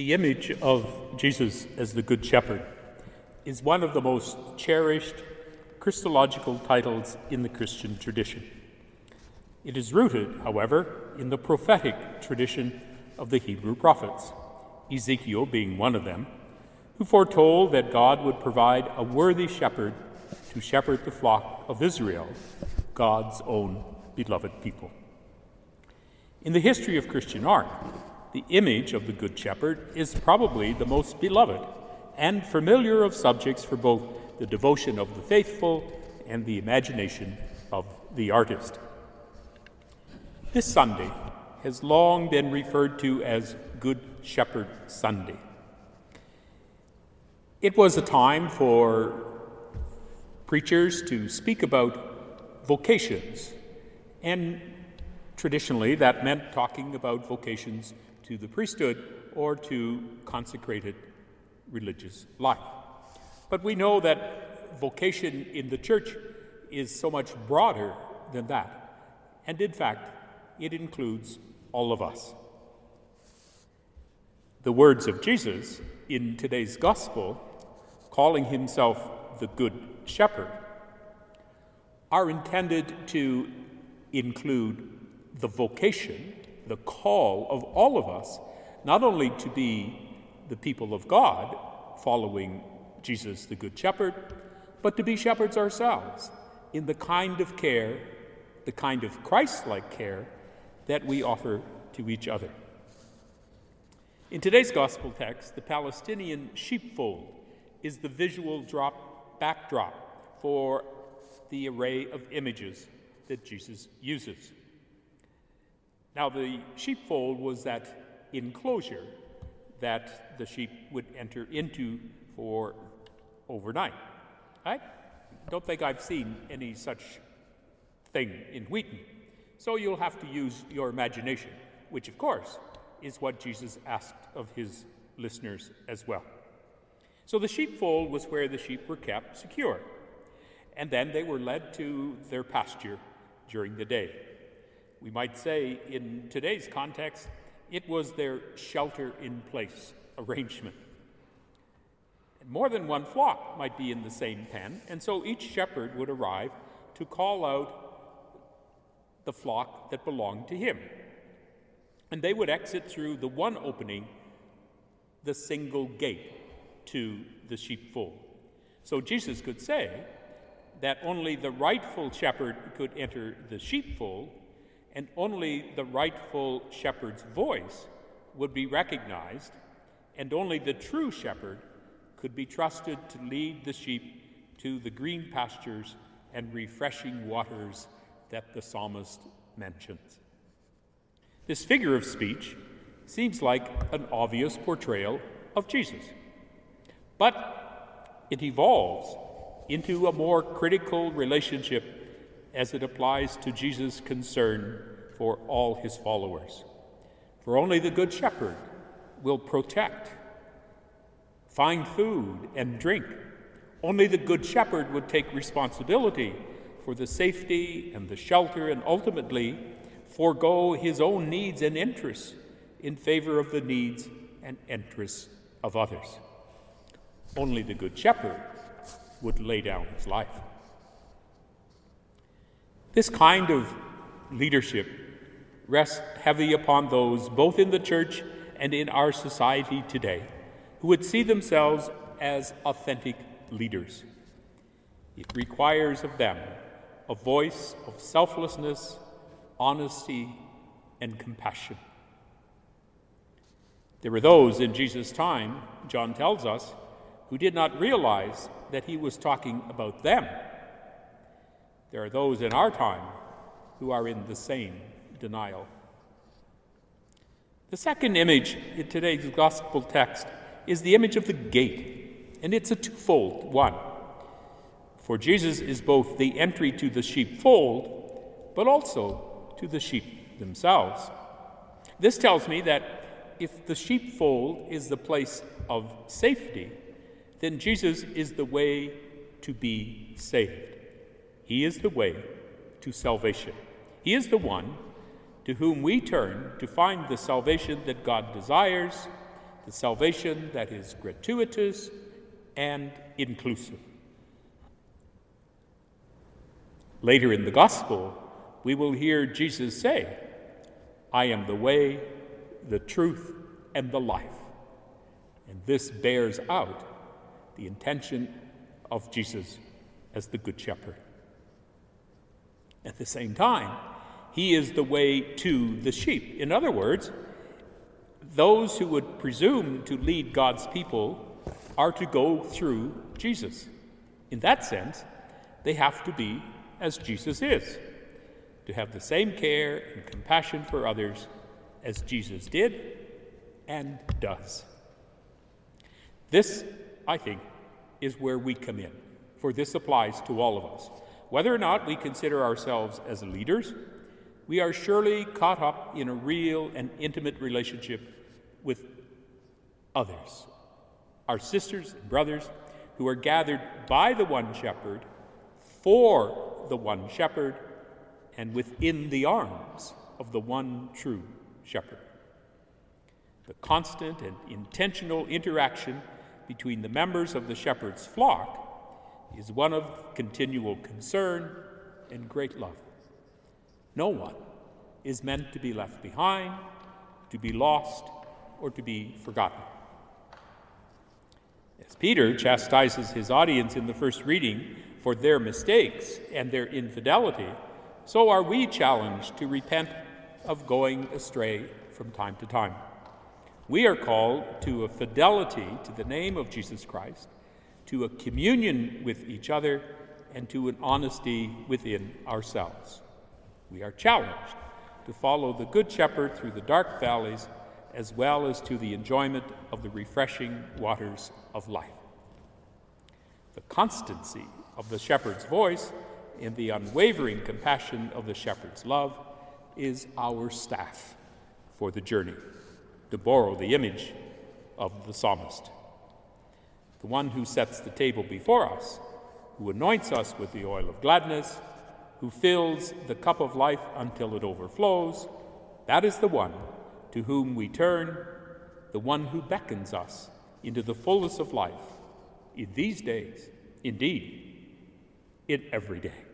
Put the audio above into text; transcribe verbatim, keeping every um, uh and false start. The image of Jesus as the Good Shepherd is one of the most cherished Christological titles in the Christian tradition. It is rooted, however, in the prophetic tradition of the Hebrew prophets, Ezekiel being one of them, who foretold that God would provide a worthy shepherd to shepherd the flock of Israel, God's own beloved people. In the history of Christian art, the image of the Good Shepherd is probably the most beloved and familiar of subjects for both the devotion of the faithful and the imagination of the artist. This Sunday has long been referred to as Good Shepherd Sunday. It was a time for preachers to speak about vocations, and traditionally that meant talking about vocations to the priesthood or to consecrated religious life. But we know that vocation in the church is so much broader than that, and in fact, it includes all of us. The words of Jesus in today's gospel, calling himself the Good Shepherd, are intended to include the vocation, the call of all of us, not only to be the people of God, following Jesus the Good Shepherd, but to be shepherds ourselves in the kind of care, the kind of Christ-like care that we offer to each other. In today's gospel text, the Palestinian sheepfold is the visual drop, backdrop for the array of images that Jesus uses. Now, the sheepfold was that enclosure that the sheep would enter into for overnight. I don't think I've seen any such thing in Wheaton, so you'll have to use your imagination, which, of course, is what Jesus asked of his listeners as well. So the sheepfold was where the sheep were kept secure, and then they were led to their pasture during the day. We might say, in today's context, it was their shelter-in-place arrangement. And more than one flock might be in the same pen, and so each shepherd would arrive to call out the flock that belonged to him. And they would exit through the one opening, the single gate to the sheepfold. So Jesus could say that only the rightful shepherd could enter the sheepfold, and only the rightful shepherd's voice would be recognized, and only the true shepherd could be trusted to lead the sheep to the green pastures and refreshing waters that the psalmist mentions. This figure of speech seems like an obvious portrayal of Jesus, but it evolves into a more critical relationship as it applies to Jesus' concern for all his followers. For only the Good Shepherd will protect, find food and drink. Only the Good Shepherd would take responsibility for the safety and the shelter, and ultimately forego his own needs and interests in favor of the needs and interests of others. Only the Good Shepherd would lay down his life. This kind of leadership rests heavy upon those, both in the church and in our society today, who would see themselves as authentic leaders. It requires of them a voice of selflessness, honesty, and compassion. There were those in Jesus' time, John tells us, who did not realize that he was talking about them. There are those in our time who are in the same denial. The second image in today's gospel text is the image of the gate, and it's a twofold one. For Jesus is both the entry to the sheepfold, but also to the sheep themselves. This tells me that if the sheepfold is the place of safety, then Jesus is the way to be saved. He is the way to salvation. He is the one to whom we turn to find the salvation that God desires, the salvation that is gratuitous and inclusive. Later in the Gospel, we will hear Jesus say, "I am the way, the truth, and the life." And this bears out the intention of Jesus as the Good Shepherd. At the same time, he is the way to the sheep. In other words, those who would presume to lead God's people are to go through Jesus. In that sense, they have to be as Jesus is, to have the same care and compassion for others as Jesus did and does. This, I think, is where we come in, for this applies to all of us. Whether or not we consider ourselves as leaders, we are surely caught up in a real and intimate relationship with others, our sisters and brothers who are gathered by the one shepherd, for the one shepherd, and within the arms of the one true shepherd. The constant and intentional interaction between the members of the shepherd's flock is one of continual concern and great love. No one is meant to be left behind, to be lost, or to be forgotten. As Peter chastises his audience in the first reading for their mistakes and their infidelity, so are we challenged to repent of going astray from time to time. We are called to a fidelity to the name of Jesus Christ, to a communion with each other, and to an honesty within ourselves. We are challenged to follow the Good Shepherd through the dark valleys, as well as to the enjoyment of the refreshing waters of life. The constancy of the shepherd's voice and the unwavering compassion of the shepherd's love is our staff for the journey, to borrow the image of the psalmist. The one who sets the table before us, who anoints us with the oil of gladness, who fills the cup of life until it overflows, that is the one to whom we turn, the one who beckons us into the fullness of life in these days, indeed, in every day.